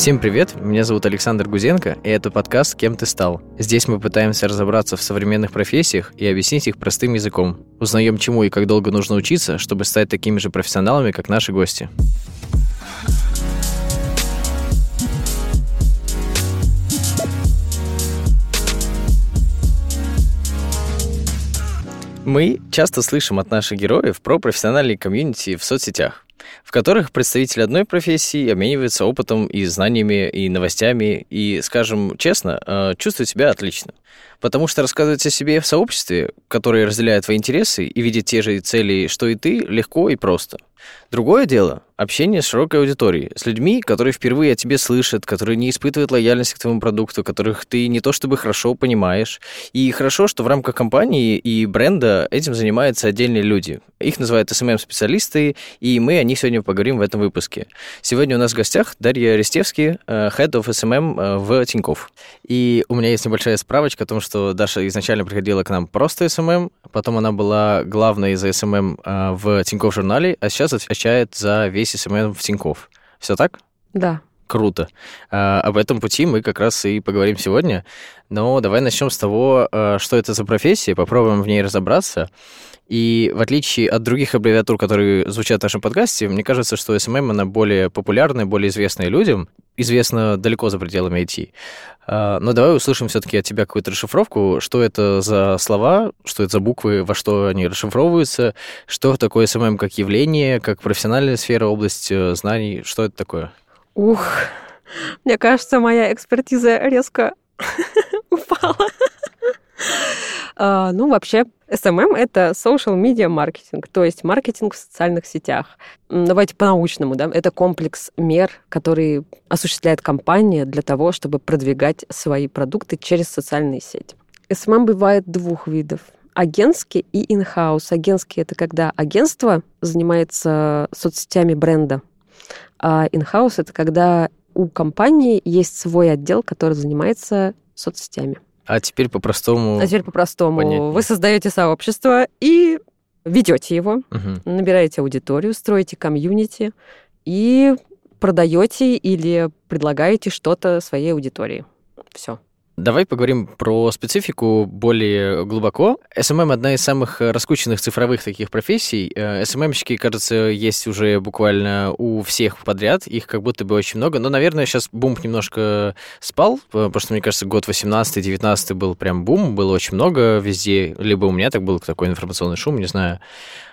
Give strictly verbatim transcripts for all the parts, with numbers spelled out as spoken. Всем привет, меня зовут Александр Гузенко, и это подкаст «Кем ты стал?». Здесь мы пытаемся разобраться в современных профессиях и объяснить их простым языком. Узнаем, чему и как долго нужно учиться, чтобы стать такими же профессионалами, как наши гости. Мы часто слышим от наших героев про профессиональные комьюнити в соцсетях, в которых представители одной профессии обмениваются опытом и знаниями, и новостями, и, скажем честно, чувствуют себя отлично. Потому что рассказывать о себе в сообществе, которое разделяет твои интересы и видит те же цели, что и ты, легко и просто. Другое дело – общение с широкой аудиторией, с людьми, которые впервые о тебе слышат, которые не испытывают лояльности к твоему продукту, которых ты не то чтобы хорошо понимаешь. И хорошо, что в рамках компании и бренда этим занимаются отдельные люди. Их называют эс эм эм-специалисты, и мы о них сегодня поговорим в этом выпуске. Сегодня у нас в гостях Дарья Ристевский, Head of эс эм эм в Тинькофф. И у меня есть небольшая справочка о том, что Даша изначально приходила к нам просто эс эм эм, потом она была главной за эс эм эм в Тинькофф Журнале, а сейчас отвечает за весь эс эм эм в Тинькофф. Все так? Да. Круто. Об этом пути мы как раз и поговорим сегодня. Но давай начнем с того, что это за профессия, попробуем в ней разобраться. И в отличие от других аббревиатур, которые звучат в нашем подкасте, мне кажется, что эс эм эм, она более популярная, более известная людям, известна далеко за пределами ай ти. Но давай услышим все-таки от тебя какую-то расшифровку, что это за слова, что это за буквы, во что они расшифровываются, что такое эс эм эм как явление, как профессиональная сфера, область знаний, что это такое? Ух, мне кажется, моя экспертиза резко упала. Ну, вообще, эс эм эм — это social media marketing, то есть маркетинг в социальных сетях. Давайте по-научному, да, это комплекс мер, которые осуществляет компания для того, чтобы продвигать свои продукты через социальные сети. эс эм эм бывает двух видов. Агентский и in-house. Агентский — это когда агентство занимается соцсетями бренда, а in-house — это когда у компании есть свой отдел, который занимается соцсетями. А теперь по-простому... А теперь по-простому. Понятнее. Вы создаете сообщество и ведете его, угу. Набираете аудиторию, строите комьюнити и продаете или предлагаете что-то своей аудитории. Все. Давай поговорим про специфику более глубоко. эс эм эм — одна из самых раскрученных цифровых таких профессий. эс эм эм-щики, кажется, есть уже буквально у всех подряд. Их как будто бы очень много. Но, наверное, сейчас бум немножко спал, потому что, мне кажется, год восемнадцатый-девятнадцатый был прям бум. Было очень много везде. Либо у меня так был такой информационный шум, не знаю.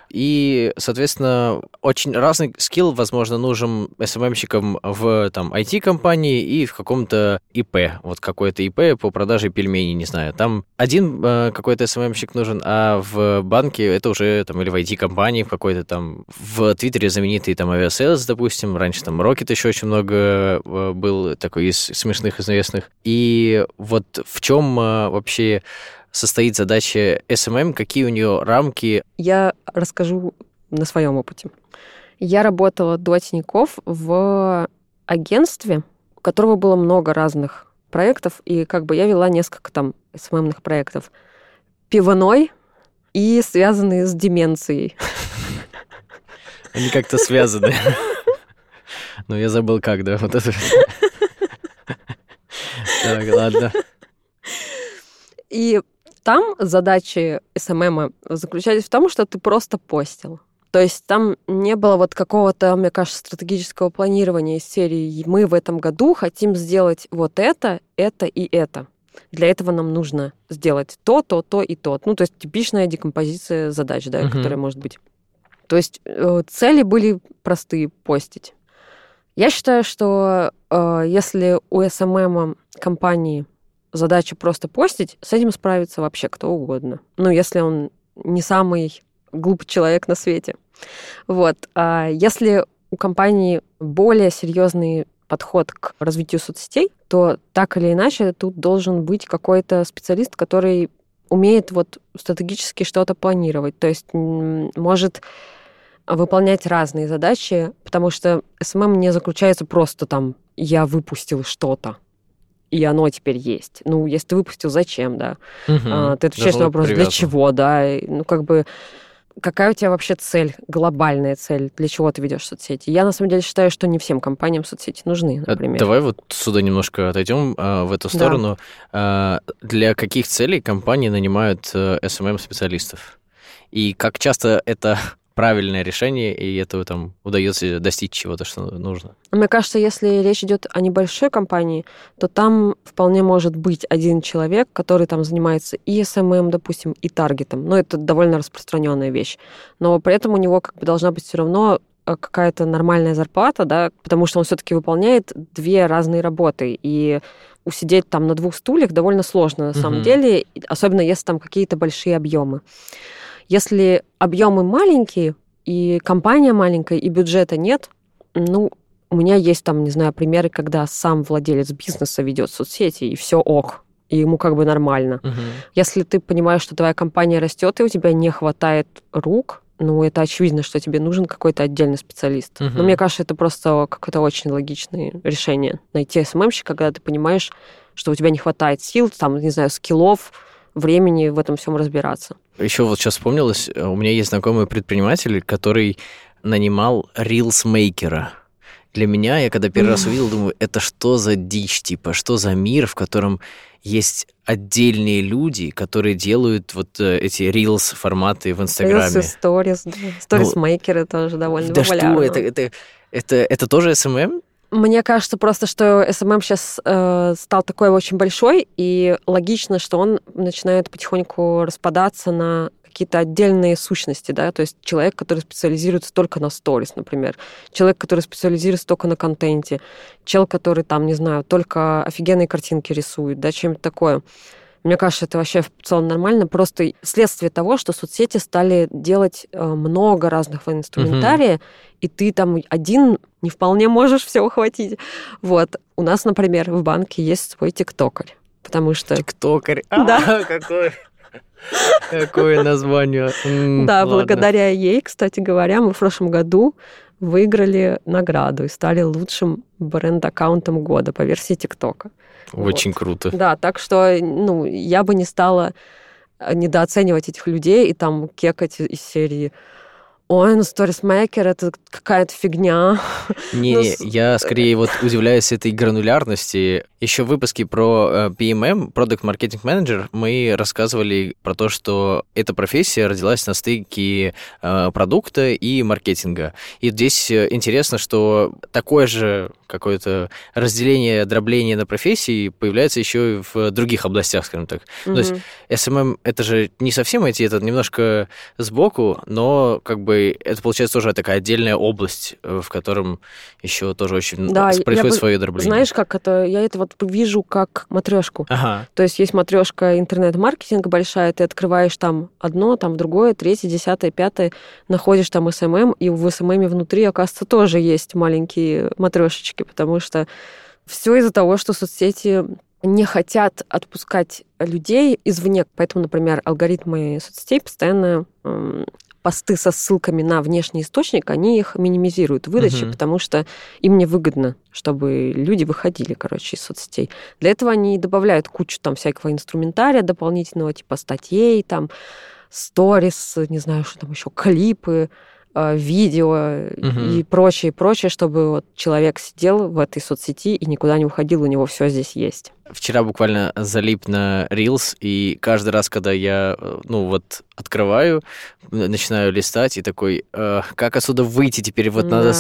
И, соответственно, очень разный скилл, возможно, нужен эс эм эм-щикам в там, ай ти-компании и в каком-то ИП. Вот какое-то ИП по продаже пельменей, не знаю. Там один э, какой-то эс эм эм-щик нужен, а в банке это уже, там, или в ай ти-компании, в какой-то там, в Твиттере знаменитый там Aviasales, допустим. Раньше там Rocket еще очень много э, был, такой из смешных, известных. И вот в чем э, вообще... состоит задача эс эм эм, какие у нее рамки? Я расскажу на своем опыте. Я работала до Тинькофф в агентстве, у которого было много разных проектов, и как бы я вела несколько там эс эм эм-ных проектов. Пивной и связанные с деменцией. Они как-то связаны. Но я забыл как, да? Вот это. Так, ладно. И там задачи эс эм эм заключались в том, что ты просто постил. То есть там не было вот какого-то, мне кажется, стратегического планирования из серии «Мы в этом году хотим сделать вот это, это и это. Для этого нам нужно сделать то, то, то и то». Ну, то есть типичная декомпозиция задач, да, угу. Которая может быть. То есть цели были простые – постить. Я считаю, что если у эс эм эм компании задача просто постить, с этим справится вообще кто угодно. Ну, если он не самый глупый человек на свете. Вот. А если у компании более серьезный подход к развитию соцсетей, то так или иначе тут должен быть какой-то специалист, который умеет вот стратегически что-то планировать. То есть может выполнять разные задачи, потому что эс эм эм не заключается просто там «я выпустил что-то». И оно теперь есть. Ну, если ты выпустил, зачем, да? Угу. А, ты отвечаешь на вопрос, привязан. Для чего, да? Ну, как бы какая у тебя вообще цель, глобальная цель, для чего ты ведешь соцсети? Я, на самом деле, считаю, что не всем компаниям соцсети нужны, например. Давай вот сюда немножко отойдем а, в эту сторону. Да. А, для каких целей компании нанимают а, эс эм эм-специалистов? И как часто это правильное решение, и этого там удается достичь чего-то, что нужно? Мне кажется, если речь идет о небольшой компании, то там вполне может быть один человек, который там занимается и эс эм эм, допустим, и таргетом. Но ну, это довольно распространенная вещь. Но при этом у него как бы должна быть все равно какая-то нормальная зарплата, да, потому что он все-таки выполняет две разные работы. И усидеть там на двух стульях довольно сложно на самом mm-hmm. деле, особенно если там какие-то большие объемы. Если объемы маленькие, и компания маленькая, и бюджета нет, ну, у меня есть там, не знаю, примеры, когда сам владелец бизнеса ведет соцсети, и все ок, и ему как бы нормально. Угу. Если ты понимаешь, что твоя компания растет, и у тебя не хватает рук, ну, это очевидно, что тебе нужен какой-то отдельный специалист. Угу. Но мне кажется, это просто какое-то очень логичное решение. Найти эс эм эм-щика, когда ты понимаешь, что у тебя не хватает сил, там, не знаю, скиллов, времени в этом всем разбираться. Еще вот сейчас вспомнилось, у меня есть знакомый предприниматель, который нанимал рилсмейкера. Для меня, я когда первый раз увидел, думаю, это что за дичь, типа, что за мир, в котором есть отдельные люди, которые делают вот эти рилс-форматы в Инстаграме. Рилс и сторис. Сторис-мейкеры тоже довольно да популярны. Да что, это, это, это, это тоже эс эм эм? Мне кажется просто, что эс эм эм сейчас э, стал такой очень большой, и логично, что он начинает потихоньку распадаться на какие-то отдельные сущности, да, то есть человек, который специализируется только на сторис, например, человек, который специализируется только на контенте, чел, который там, не знаю, только офигенные картинки рисует, да, чем-то такое. Мне кажется, это вообще в целом нормально. Просто следствие того, что соцсети стали делать много разных инструментария, угу. и ты там один не вполне можешь все ухватить. Вот. У нас, например, в банке есть свой тиктокарь, потому что... Тиктокарь? Да. Какой... Какое название. М, да, ладно. Благодаря ей, кстати говоря, мы в прошлом году выиграли награду и стали лучшим бренд-аккаунтом года по версии ТикТока. Очень вот. Круто. Да, так что ну, я бы не стала недооценивать этих людей и там кекать из серии «Ой, ну сторисмейкер, это какая-то фигня». Не, ну, я скорее вот удивляюсь этой гранулярности. Еще в выпуске про пи эм эм, Product Marketing Manager, мы рассказывали про то, что эта профессия родилась на стыке продукта и маркетинга. И здесь интересно, что такое же какое-то разделение, дробление на профессии появляется еще и в других областях, скажем так. Mm-hmm. То есть эс эм эм — это же не совсем эти, это немножко сбоку, но как бы это, получается, тоже такая отдельная область, в котором еще тоже очень да, происходит бы, свое дробление. Знаешь, как это? Я это вот вижу как матрешку. Ага. То есть есть матрешка интернет-маркетинга большая, ты открываешь там одно, там другое, третье, десятое, пятое, находишь там эс эм эм, и в эс эм эм внутри, оказывается, тоже есть маленькие матрешечки, потому что все из-за того, что соцсети не хотят отпускать людей извне. Поэтому, например, алгоритмы соцсетей постоянно... посты со ссылками на внешний источник, они их минимизируют выдачи, uh-huh. потому что им невыгодно, чтобы люди выходили, короче, из соцсетей. Для этого они добавляют кучу там всякого инструментария дополнительного, типа статей, там, сторис, не знаю, что там еще, клипы, видео uh-huh. и прочее, прочее, чтобы вот человек сидел в этой соцсети и никуда не уходил, у него все здесь есть. Вчера буквально залип на Reels, и каждый раз, когда я, ну, вот, открываю, начинаю листать, и такой, э, как отсюда выйти теперь? Вот да. надо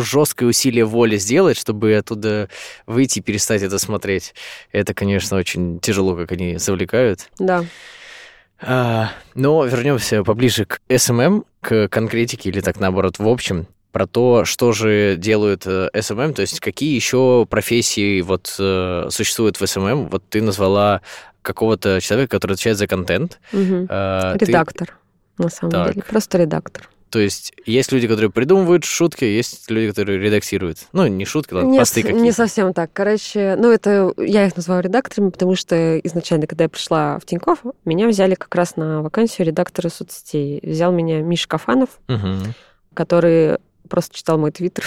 жесткое усилие воли сделать, чтобы оттуда выйти и перестать это смотреть. Это, конечно, очень тяжело, как они завлекают. Да. А, но вернемся поближе к эс эм эм, к конкретике, или так, наоборот, в общем, про то, что же делают эс эм эм, то есть какие еще профессии вот, э, существуют в эс эм эм. Вот ты назвала какого-то человека, который отвечает за контент. Угу. Э, редактор, ты... на самом так. деле. Просто редактор. То есть есть люди, которые придумывают шутки, есть люди, которые редактируют. Ну, не шутки, ладно, нет, посты какие-то. Не совсем так. Короче, ну, это я их называю редакторами, потому что изначально, когда я пришла в Тинькофф, меня взяли как раз на вакансию редактора соцсетей. Взял меня Миша Кафанов, угу. который... просто читал мой твиттер.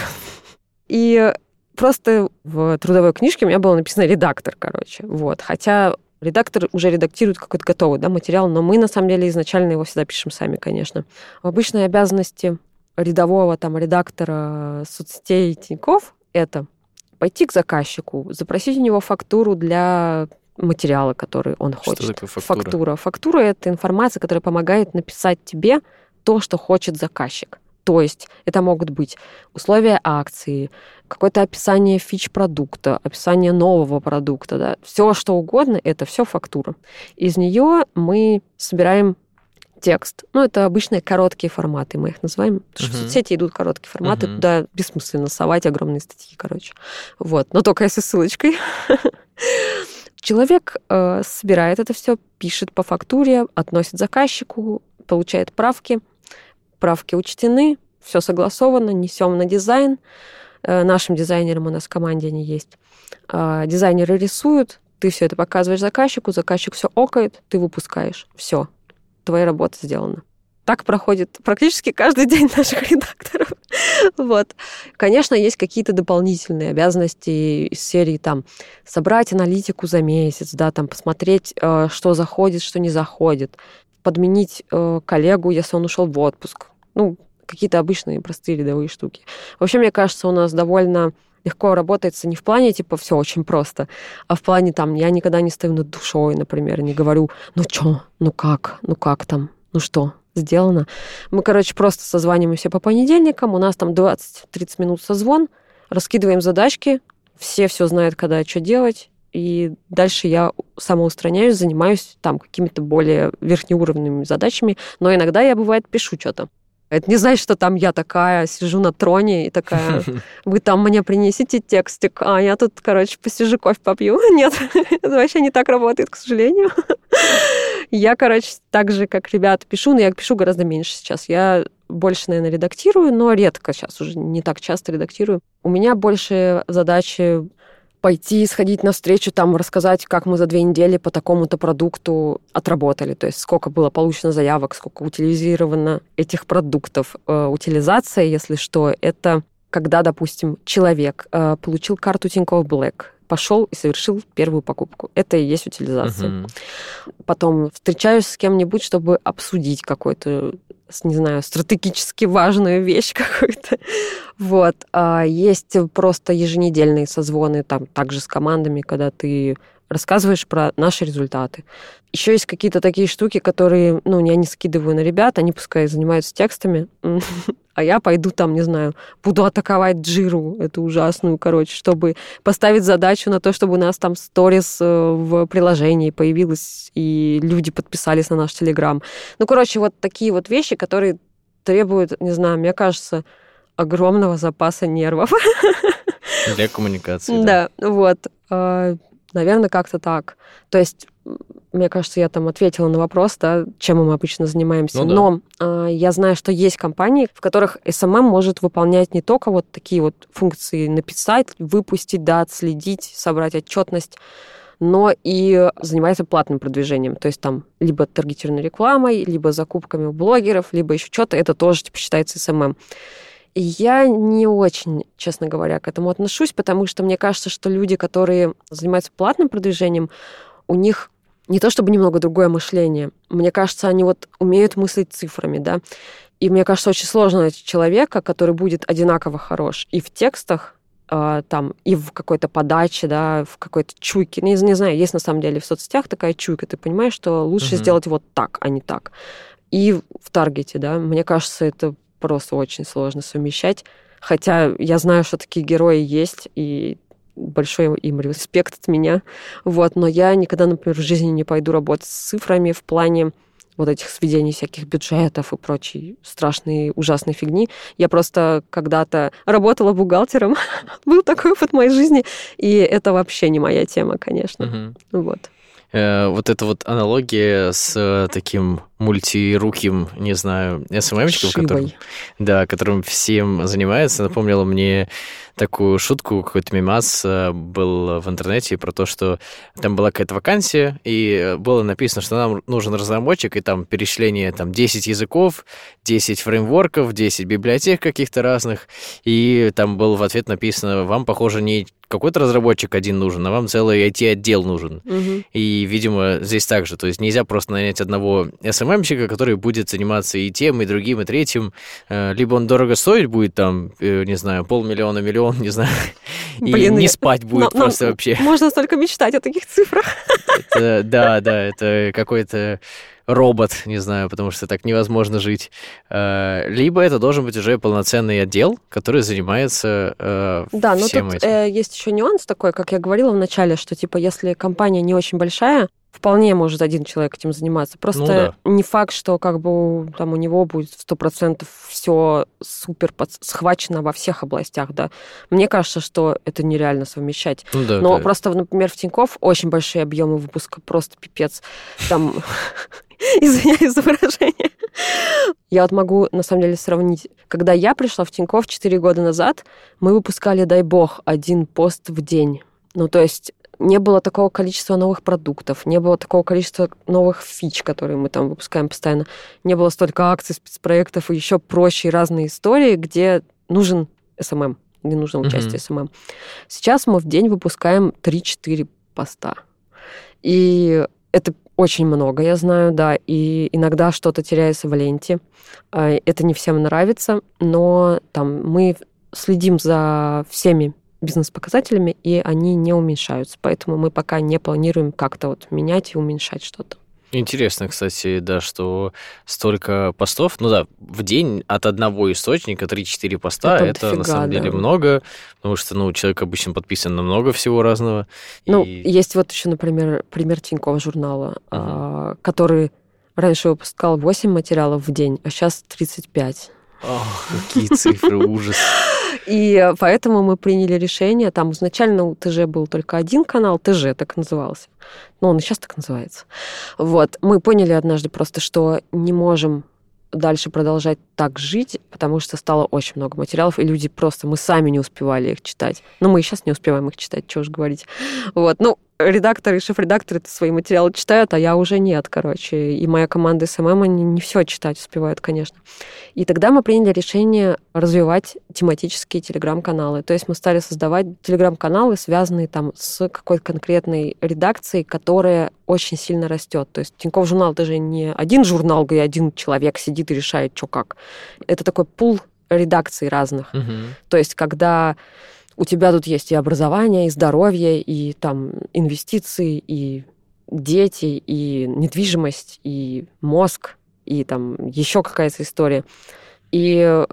И просто в трудовой книжке у меня было написано «редактор», короче. Вот. Хотя Редактор уже редактирует какой-то готовый, да, материал, но мы, на самом деле, изначально его всегда пишем сами, конечно. Обычные обязанности рядового там, редактора соцсетей Тинькофф – это пойти к заказчику, запросить у него фактуру для материала, который он что хочет. Что такое фактура? Фактура. Фактура – это информация, которая помогает написать тебе то, что хочет заказчик. То есть это могут быть условия акции, какое-то описание фич продукта, описание нового продукта. Да? Все, что угодно, это все фактура. Из нее мы собираем текст. Ну, это обычные короткие форматы, мы их называем. Потому uh-huh. что в соцсети идут короткие форматы, uh-huh. туда бессмысленно совать огромные статьи, короче. Вот. Но только если ссылочкой. Человек э, собирает это все, пишет по фактуре, относит заказчику, получает правки. Правки учтены, все согласовано, несем на дизайн. Э, нашим дизайнерам у нас в команде они есть. Э, дизайнеры рисуют, ты все это показываешь заказчику, заказчик все окает, ты выпускаешь. Все, твоя работа сделана. Так проходит практически каждый день наших редакторов. Вот. Конечно, есть какие-то дополнительные обязанности из серии там, собрать аналитику за месяц, да, там, посмотреть, что заходит, что не заходит, подменить коллегу, если он ушел в отпуск. Ну, какие-то обычные простые рядовые штуки. Вообще, мне кажется, у нас довольно легко работается не в плане, типа, все очень просто, а в плане, там, я никогда не стою над душой, например, не говорю, ну чё, ну как, ну как там, ну что, сделано. Мы, короче, просто созваниваемся по понедельникам, у нас там двадцать-тридцать минут созвон, раскидываем задачки, все все знают, когда что делать, и дальше я самоустраняюсь, занимаюсь там какими-то более верхнеуровневыми задачами, но иногда я, бывает, пишу что-то. Это не значит, что там я такая сижу на троне и такая, вы там мне принесите текстик, а я тут, короче, посижу, кофе попью. Нет, это вообще не так работает, к сожалению. Я, короче, так же, как ребята, пишу, но я пишу гораздо меньше сейчас. Я больше, наверное, редактирую, но редко сейчас, уже не так часто редактирую. У меня больше задачи пойти, сходить навстречу, там, рассказать, как мы за две недели по такому-то продукту отработали, то есть сколько было получено заявок, сколько утилизировано этих продуктов. Э, утилизация, если что, это когда, допустим, человек э, получил карту Тинькофф Блэк, пошел и совершил первую покупку. Это и есть утилизация. Uh-huh. Потом встречаюсь с кем-нибудь, чтобы обсудить какой-то, не знаю, стратегически важную вещь какую-то. Вот. А есть просто еженедельные созвоны там также с командами, когда ты рассказываешь про наши результаты. Еще есть какие-то такие штуки, которые, ну, я не скидываю на ребят, они пускай занимаются текстами, а я пойду там, не знаю, буду атаковать Джиру, эту ужасную, короче, чтобы поставить задачу на то, чтобы у нас там сторис в приложении появилось, и люди подписались на наш Телеграм. Ну, короче, вот такие вот вещи, которые требуют, не знаю, мне кажется, огромного запаса нервов. Для коммуникации. Да, вот. Наверное, как-то так. То есть, мне кажется, я там ответила на вопрос, да, чем мы обычно занимаемся. Ну, да. Но а, я знаю, что есть компании, в которых эс эм эм может выполнять не только вот такие вот функции написать, выпустить, да, отследить, собрать отчетность, но и занимается платным продвижением. То есть там либо таргетированной рекламой, либо закупками у блогеров, либо еще что-то. Это тоже типа, считается эс эм эм. Я не очень, честно говоря, к этому отношусь, потому что мне кажется, что люди, которые занимаются платным продвижением, у них не то чтобы немного другое мышление. Мне кажется, они вот умеют мыслить цифрами, да. И мне кажется, очень сложно найти человека, который будет одинаково хорош и в текстах, там, и в какой-то подаче, да, в какой-то чуйке. Не, не знаю, есть на самом деле в соцсетях такая чуйка, ты понимаешь, что лучше угу. сделать вот так, а не так. И в таргете, да, мне кажется, это просто очень сложно совмещать. Хотя я знаю, что такие герои есть, и большой им респект от меня. Вот. Но я никогда, например, в жизни не пойду работать с цифрами в плане вот этих сведений всяких бюджетов и прочей страшной, ужасной фигни. Я просто когда-то работала бухгалтером. Был такой опыт в моей жизни, и это вообще не моя тема, конечно. Угу. Вот. Вот эта вот аналогия с таким мультируким, не знаю, эс эм эм-чиком, которым, да, которым всем занимается, напомнила мне такую шутку, какой-то мемас был в интернете про то, что там была какая-то вакансия, и было написано, что нам нужен разработчик, и там перечисление там, десять языков, десять фреймворков, десять библиотек каких-то разных, и там было в ответ написано, вам, похоже, не какой-то разработчик один нужен, а вам целый ай ти-отдел нужен. Угу. И, видимо, здесь так же. То есть нельзя просто нанять одного эс эм эм-щика, который будет заниматься и тем, и другим, и третьим. Либо он дорого стоить будет, там, не знаю, полмиллиона, миллион, не знаю. Блин, и не я... спать будет но, просто но вообще. Можно только мечтать о таких цифрах. Это, да, да, это какой-то... робот, не знаю, потому что так невозможно жить. Либо это должен быть уже полноценный отдел, который занимается всем этим. Да, но тут есть еще нюанс такой, как я говорила в начале, что типа если компания не очень большая, вполне может один человек этим заниматься. Просто ну, да. не факт, что как бы там у него будет в сто процентов все супер под... схвачено во всех областях, да. Мне кажется, что это нереально совмещать. Ну, да, но да. просто, например, в Тинькофф очень большие объемы выпуска, просто пипец. Там... Извиняюсь за выражение. Я вот могу, на самом деле, сравнить. Когда я пришла в Тинькофф четыре года назад, мы выпускали, дай бог, один пост в день. Ну, то есть... Не было такого количества новых продуктов, не было такого количества новых фич, которые мы там выпускаем постоянно. Не было столько акций, спецпроектов и еще прочие разные истории, где нужен эс эм эм, где нужно участие эс эм эм. Mm-hmm. Сейчас мы в день выпускаем три-четыре поста. И это очень много, я знаю, да. И иногда что-то теряется в ленте. Это не всем нравится, но там мы следим за всеми бизнес-показателями, и они не уменьшаются. Поэтому мы пока не планируем как-то вот менять и уменьшать что-то. Интересно, кстати, да, что столько постов, ну да, в день от одного источника три-четыре поста, это, это дофига, на самом да. деле много, потому что, ну, человек обычно подписан на много всего разного. Ну, и... есть вот еще, например, пример Тинькофф журнала, uh-huh. который раньше выпускал восемь материалов в день, а сейчас тридцать пять. О, какие цифры, ужас. И поэтому мы приняли решение, там изначально у ТЖ был только один канал, ТЖ так назывался, но он и сейчас так называется. Вот, мы поняли однажды просто, что не можем дальше продолжать так жить, потому что стало очень много материалов, и люди просто, мы сами не успевали их читать. Но мы и сейчас не успеваем их читать, чего уж говорить. Вот, ну, редакторы и шеф-редакторы свои материалы читают, а я уже нет, короче. И моя команда эс эм эм не, не все читать успевают, конечно. И тогда мы приняли решение развивать тематические телеграм-каналы. То есть мы стали создавать телеграм-каналы, связанные там с какой-то конкретной редакцией, которая очень сильно растет. То есть Тинькофф журнал даже не один журнал, где один человек сидит и решает, что как. Это такой пул редакций разных. Угу. То есть когда... У тебя тут есть и образование, и здоровье, и там инвестиции, и дети, и недвижимость, и мозг, и там еще какая-то история. И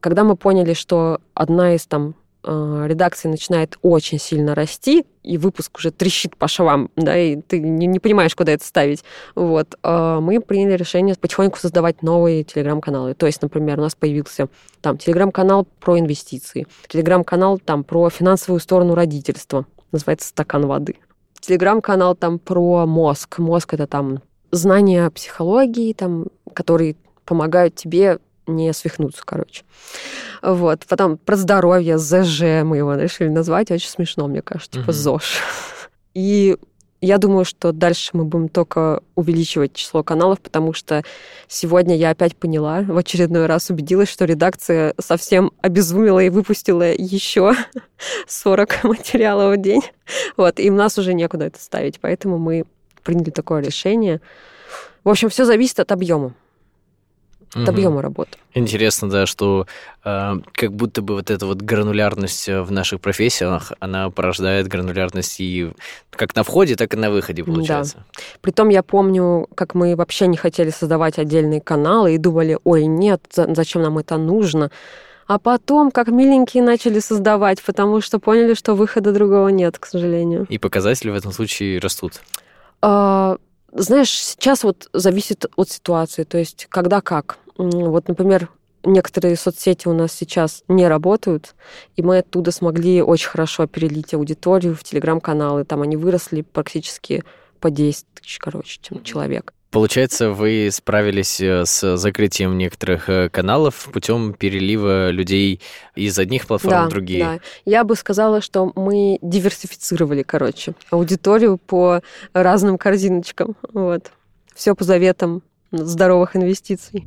когда мы поняли, что одна из там редакций начинает очень сильно расти, и выпуск уже трещит по швам, да, и ты не, не понимаешь, куда это ставить. Вот. Мы приняли решение потихоньку создавать новые телеграм-каналы. То есть, например, у нас появился там телеграм-канал про инвестиции, телеграм-канал там про финансовую сторону родительства, называется «Стакан воды», телеграм-канал там про мозг. Мозг — это там знания психологии, там, которые помогают тебе не свихнуться, короче. Вот. Потом про здоровье, ЗЖ мы его решили назвать. Очень смешно, мне кажется, типа mm-hmm. ЗОЖ. И я думаю, что дальше мы будем только увеличивать число каналов, потому что сегодня я опять поняла, в очередной раз убедилась, что редакция совсем обезумела и выпустила еще сорок материалов в день. Вот. И у нас уже некуда это ставить. Поэтому мы приняли такое решение. В общем, все зависит от объема. От объема угу. работы. Интересно, да, что э, как будто бы вот эта вот гранулярность в наших профессиях, она порождает гранулярность и как на входе, так и на выходе, получается. Да. Притом я помню, как мы вообще не хотели создавать отдельные каналы и думали, ой, нет, зачем нам это нужно? А потом, как миленькие, начали создавать, потому что поняли, что выхода другого нет, к сожалению. И показатели в этом случае растут. А, знаешь, сейчас вот зависит от ситуации, то есть когда как. Вот, например, некоторые соцсети у нас сейчас не работают, и мы оттуда смогли очень хорошо перелить аудиторию в телеграм-каналы. Там они выросли практически по десять тысяч, короче, чем человек. Получается, вы справились с закрытием некоторых каналов путем перелива людей из одних платформ да, в другие. Да. Я бы сказала, что мы диверсифицировали, короче, аудиторию по разным корзиночкам. Вот. Все по заветам здоровых инвестиций.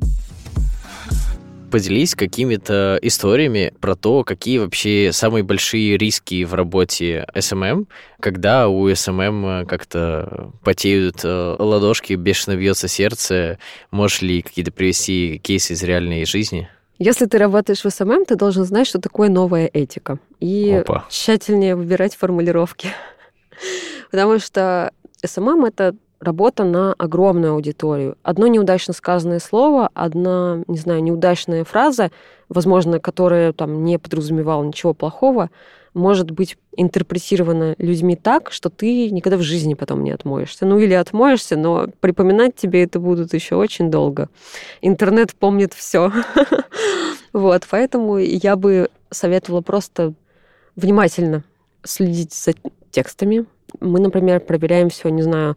Поделись какими-то историями про то, какие вообще самые большие риски в работе эс эм эм, когда у эс эм эм как-то потеют ладошки, бешено бьется сердце. Можешь ли какие-то привести кейсы из реальной жизни? Если ты работаешь в эс эм эм, ты должен знать, что такое новая этика. И Опа. Тщательнее выбирать формулировки. Потому что эс эм эм — это работа на огромную аудиторию. Одно неудачно сказанное слово, одна, не знаю, неудачная фраза, возможно, которая там не подразумевала ничего плохого, может быть интерпретирована людьми так, что ты никогда в жизни потом не отмоешься. Ну или отмоешься, но припоминать тебе это будут еще очень долго. Интернет помнит все. Вот, поэтому я бы советовала просто внимательно следить за текстами. Мы, например, проверяем все, не знаю,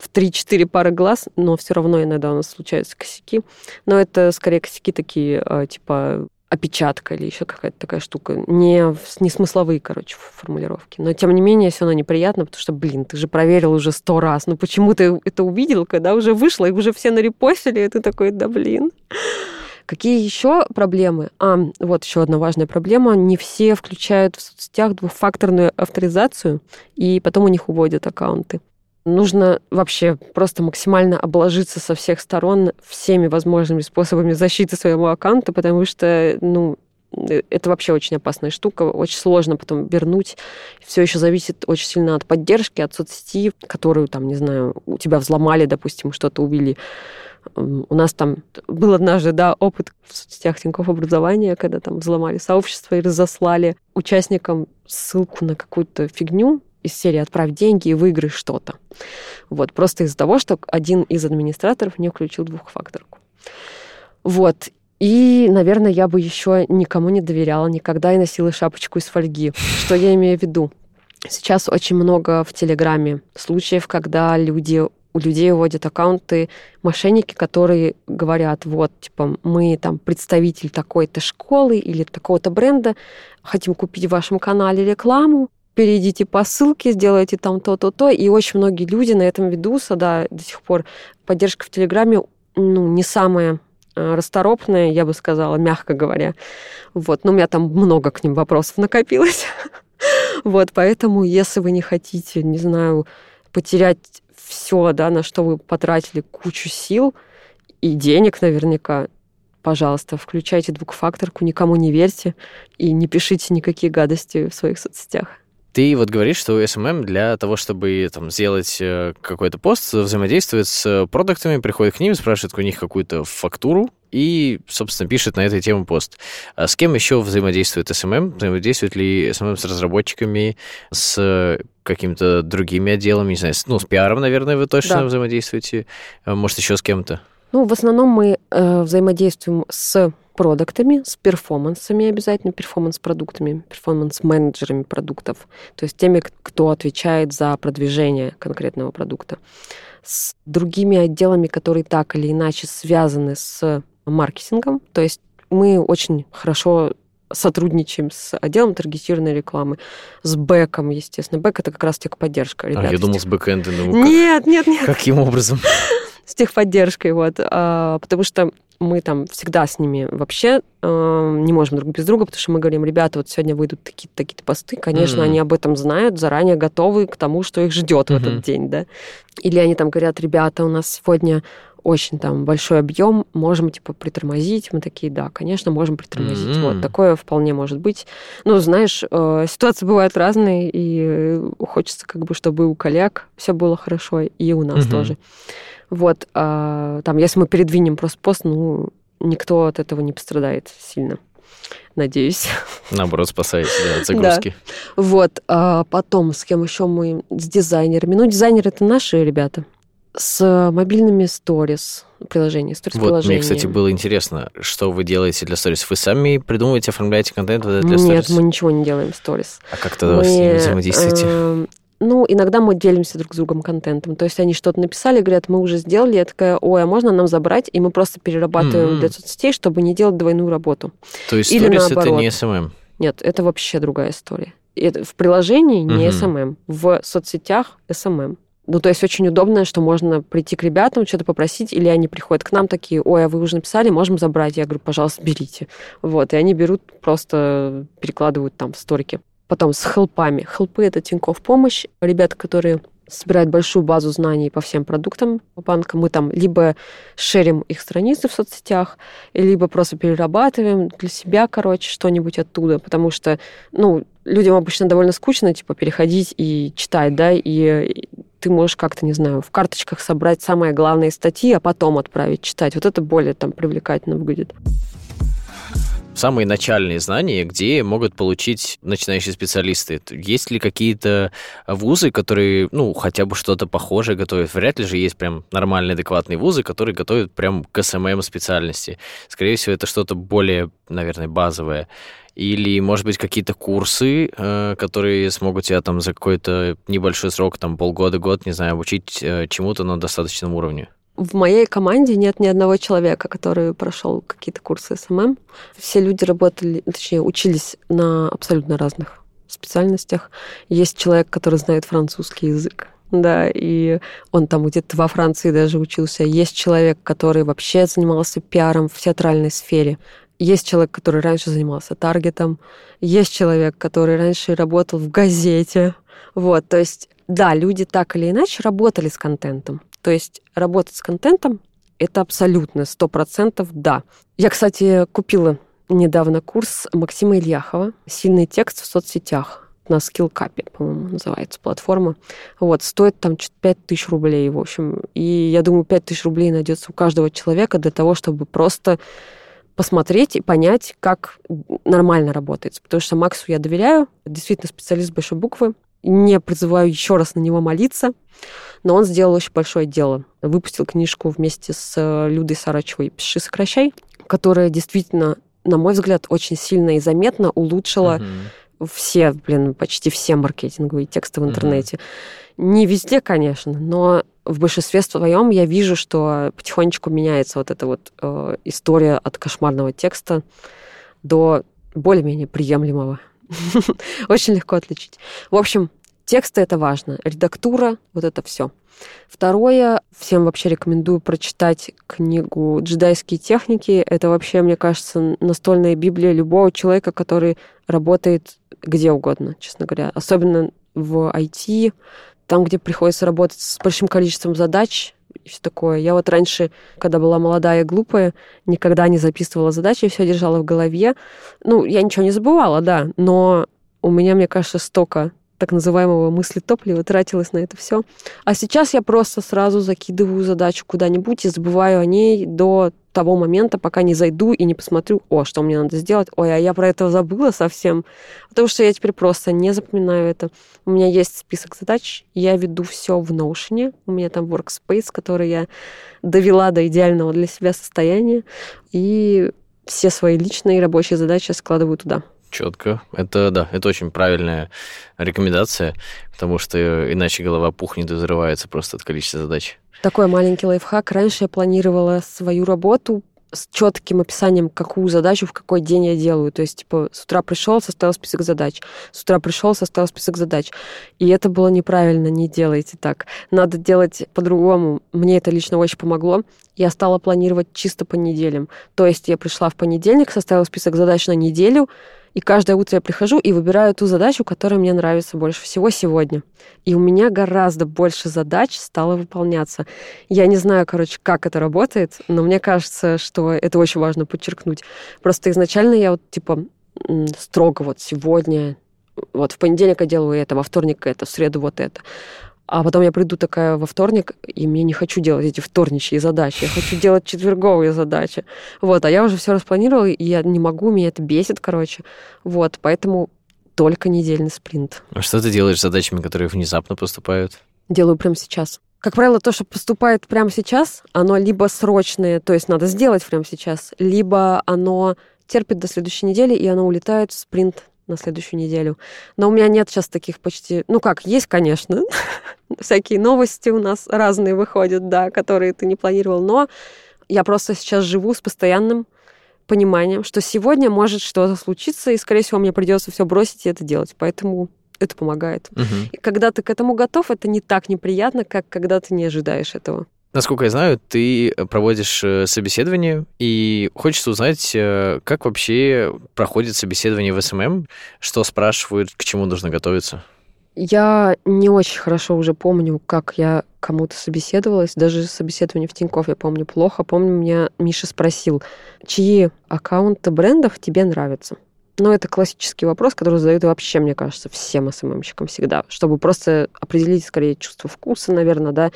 в три-четыре пары глаз, но все равно иногда у нас случаются косяки. Но это скорее косяки такие, типа опечатка или еще какая-то такая штука. Не, не смысловые, короче, формулировки. Но, тем не менее, все равно неприятно, потому что, блин, ты же проверил уже сто раз. Ну почему ты это увидел, когда уже вышло, и уже все нарепостили, и ты такой, да блин. Какие еще проблемы? А, вот еще одна важная проблема. Не все включают в соцсетях двухфакторную авторизацию, и потом у них уводят аккаунты. Нужно вообще просто максимально обложиться со всех сторон всеми возможными способами защиты своего аккаунта, потому что, ну, это вообще очень опасная штука, очень сложно потом вернуть. Все еще зависит очень сильно от поддержки, от соцсети, которую, там, не знаю, у тебя взломали, допустим, что-то увели. У нас там был однажды, да, опыт в соцсетях Тинькофф образования, когда там взломали сообщество и разослали участникам ссылку на какую-то фигню, из серии «Отправь деньги и выиграй что-то». Вот, просто из-за того, что один из администраторов не включил двухфакторку. Вот. И, наверное, я бы еще никому не доверяла никогда и носила шапочку из фольги. Что я имею в виду? Сейчас очень много в Телеграме случаев, когда люди, у людей вводят аккаунты мошенники, которые говорят, вот, типа, мы там представитель такой-то школы или такого-то бренда, хотим купить в вашем канале рекламу, перейдите по ссылке, сделайте там то-то-то. И очень многие люди на этом ведутся, да, до сих пор. Поддержка в Телеграме, ну, не самая расторопная, я бы сказала, мягко говоря. Вот, но у меня там много к ним вопросов накопилось. Вот, поэтому, если вы не хотите, не знаю, потерять все, да, на что вы потратили кучу сил и денег наверняка, пожалуйста, включайте двухфакторку, никому не верьте и не пишите никакие гадости в своих соцсетях. Ты вот говоришь, что эс эм эм для того, чтобы там, сделать какой-то пост, взаимодействует с продуктами, приходит к ним, спрашивает у них какую-то фактуру и, собственно, пишет на эту тему пост. А с кем еще взаимодействует эс эм эм? Взаимодействует ли эс эм эм с разработчиками, с какими-то другими отделами? Не знаю, ну, с пиаром, наверное, вы точно да. взаимодействуете. Может, еще с кем-то? Ну, в основном мы э, взаимодействуем с продуктами, с перформансами обязательно, перформанс-продуктами, перформанс-менеджерами продуктов, то есть теми, кто отвечает за продвижение конкретного продукта, с другими отделами, которые так или иначе связаны с маркетингом, то есть мы очень хорошо сотрудничаем с отделом таргетированной рекламы, с бэком, естественно. Бэк — это как раз техподдержка. Ребята, а, я думал, тех... с бэкэндом. Нет, нет, нет. Каким образом? С техподдержкой, вот, потому что мы там всегда с ними вообще э, не можем друг без друга, потому что мы говорим, ребята, вот сегодня выйдут такие-то, такие-то посты, конечно, mm-hmm. они об этом знают, заранее готовы к тому, что их ждет mm-hmm. в этот день, да. Или они там говорят, ребята, у нас сегодня очень там большой объем, можем, типа, притормозить. Мы такие, да, конечно, можем притормозить. Mm-hmm. Вот, такое вполне может быть. Ну, знаешь, э, ситуации бывают разные, и хочется, как бы, чтобы у коллег все было хорошо, и у нас mm-hmm. тоже. Вот, а, там, если мы передвинем просто пост, ну, никто от этого не пострадает сильно, надеюсь. Наоборот, спасаете, да, от загрузки. Да. Вот, а потом, с кем еще мы, с дизайнерами. Ну, дизайнеры — это наши ребята. С мобильными сторис, приложения, сторис-приложения. Вот, мне, кстати, было интересно, что вы делаете для сторис. Вы сами придумываете, оформляете контент для сторис? Нет, мы ничего не делаем в сторис. А как тогда вы с ними взаимодействуете? Ну, иногда мы делимся друг с другом контентом. То есть они что-то написали, говорят, мы уже сделали. Я такая, ой, а можно нам забрать? И мы просто перерабатываем mm-hmm. для соцсетей, чтобы не делать двойную работу. То есть сторис — это не эс эм эм? Нет, это вообще другая история. Это в приложении не mm-hmm. эс эм эм, в соцсетях эс эм эм. Ну, то есть очень удобно, что можно прийти к ребятам, что-то попросить, или они приходят к нам такие, ой, а вы уже написали, можем забрать? Я говорю, пожалуйста, берите. Вот, и они берут, просто перекладывают там в сторики. Потом с хелпами. Хелпы — это Тинькофф помощь. Ребята, которые собирают большую базу знаний по всем продуктам банка, мы там либо шерим их страницы в соцсетях, либо просто перерабатываем для себя, короче, что-нибудь оттуда, потому что, ну, людям обычно довольно скучно, типа, переходить и читать, да, и ты можешь как-то, не знаю, в карточках собрать самые главные статьи, а потом отправить читать. Вот это более там привлекательно выглядит. Самые начальные знания, где могут получить начинающие специалисты? Есть ли какие-то вузы, которые, ну, хотя бы что-то похожее готовят? Вряд ли же есть прям нормальные, адекватные вузы, которые готовят прям к эс эм эм-специальности. Скорее всего, это что-то более, наверное, базовое. Или, может быть, какие-то курсы, которые смогут тебя там за какой-то небольшой срок, там, полгода, год, не знаю, обучить чему-то на достаточном уровне? В моей команде нет ни одного человека, который прошел какие-то курсы эс эм эм. Все люди работали, точнее, учились на абсолютно разных специальностях. Есть человек, который знает французский язык, да, и он там где-то во Франции даже учился. Есть человек, который вообще занимался пиаром в театральной сфере. Есть человек, который раньше занимался таргетом. Есть человек, который раньше работал в газете. Вот, то есть, да, люди так или иначе работали с контентом. То есть работать с контентом – это абсолютно, сто процентов да. Я, кстати, купила недавно курс Максима Ильяхова «Сильный текст в соцсетях» на Skill Cup, по-моему, называется платформа. Вот, стоит там пять тысяч рублей, в общем. И я думаю, пять тысяч рублей найдется у каждого человека для того, чтобы просто посмотреть и понять, как нормально работает. Потому что Максу я доверяю, действительно специалист большой буквы. Не призываю еще раз на него молиться, но он сделал очень большое дело. Выпустил книжку вместе с Людой Сарычевой «Пиши, сокращай», которая действительно, на мой взгляд, очень сильно и заметно улучшила uh-huh. все, блин, почти все маркетинговые тексты в интернете. Uh-huh. Не везде, конечно, но в большинстве своем я вижу, что потихонечку меняется вот эта вот э, история от кошмарного текста до более-менее приемлемого. Очень легко отличить. В общем, тексты — это важно. Редактура — вот это все. Второе, всем вообще рекомендую прочитать книгу «Джедайские техники». Это вообще, мне кажется, настольная библия любого человека, который работает где угодно, честно говоря. Особенно в ай ти, там, где приходится работать с большим количеством задач и все такое. Я вот раньше, когда была молодая и глупая, никогда не записывала задачи, все держала в голове. Ну, я ничего не забывала, да, но у меня, мне кажется, столько так называемого мыслетоплива тратилось на это все. А сейчас я просто сразу закидываю задачу куда-нибудь и забываю о ней до того момента, пока не зайду и не посмотрю, о, что мне надо сделать, ой, а я про это забыла совсем, потому что я теперь просто не запоминаю это. У меня есть список задач, я веду все в Notion, у меня там workspace, который я довела до идеального для себя состояния, и все свои личные рабочие задачи я складываю туда. Четко. Это, да, это очень правильная рекомендация, потому что иначе голова пухнет и взрывается просто от количества задач. Такой маленький лайфхак. Раньше я планировала свою работу с четким описанием, какую задачу в какой день я делаю. То есть, типа, с утра пришел, составил список задач. С утра пришел, составил список задач. И это было неправильно. Не делайте так. Надо делать по-другому. Мне это лично очень помогло. Я стала планировать чисто по неделям. То есть, я пришла в понедельник, составила список задач на неделю, и каждое утро я прихожу и выбираю ту задачу, которая мне нравится больше всего сегодня. И у меня гораздо больше задач стало выполняться. Я не знаю, короче, как это работает, но мне кажется, что это очень важно подчеркнуть. Просто изначально я вот, типа, строго вот сегодня, вот в понедельник я делаю это, во вторник это, в среду вот это. А потом я приду такая во вторник, и мне не хочу делать эти вторничьи задачи, я хочу делать четверговые задачи. Вот, а я уже все распланировала, и я не могу, меня это бесит, короче. Вот, поэтому только недельный спринт. А что ты делаешь с задачами, которые внезапно поступают? Делаю прямо сейчас. Как правило, то, что поступает прямо сейчас, оно либо срочное, то есть надо сделать прямо сейчас, либо оно терпит до следующей недели, и оно улетает в спринт на следующую неделю. Но у меня нет сейчас таких почти... Ну как, есть, конечно. Всякие новости у нас разные выходят, да, которые ты не планировал. Но я просто сейчас живу с постоянным пониманием, что сегодня может что-то случиться, и, скорее всего, мне придется все бросить и это делать. Поэтому это помогает. Угу. И когда ты к этому готов, это не так неприятно, как когда ты не ожидаешь этого. Насколько я знаю, ты проводишь собеседование, и хочется узнать, как вообще проходит собеседование в эс эм эм, что спрашивают, к чему нужно готовиться. Я не очень хорошо уже помню, как я кому-то собеседовалась. Даже собеседование в Тинькофф я помню плохо. Помню, меня Миша спросил, чьи аккаунты брендов тебе нравятся? Но это классический вопрос, который задают вообще, мне кажется, всем эс эм эм-щикам всегда, чтобы просто определить, скорее, чувство вкуса, наверное, да,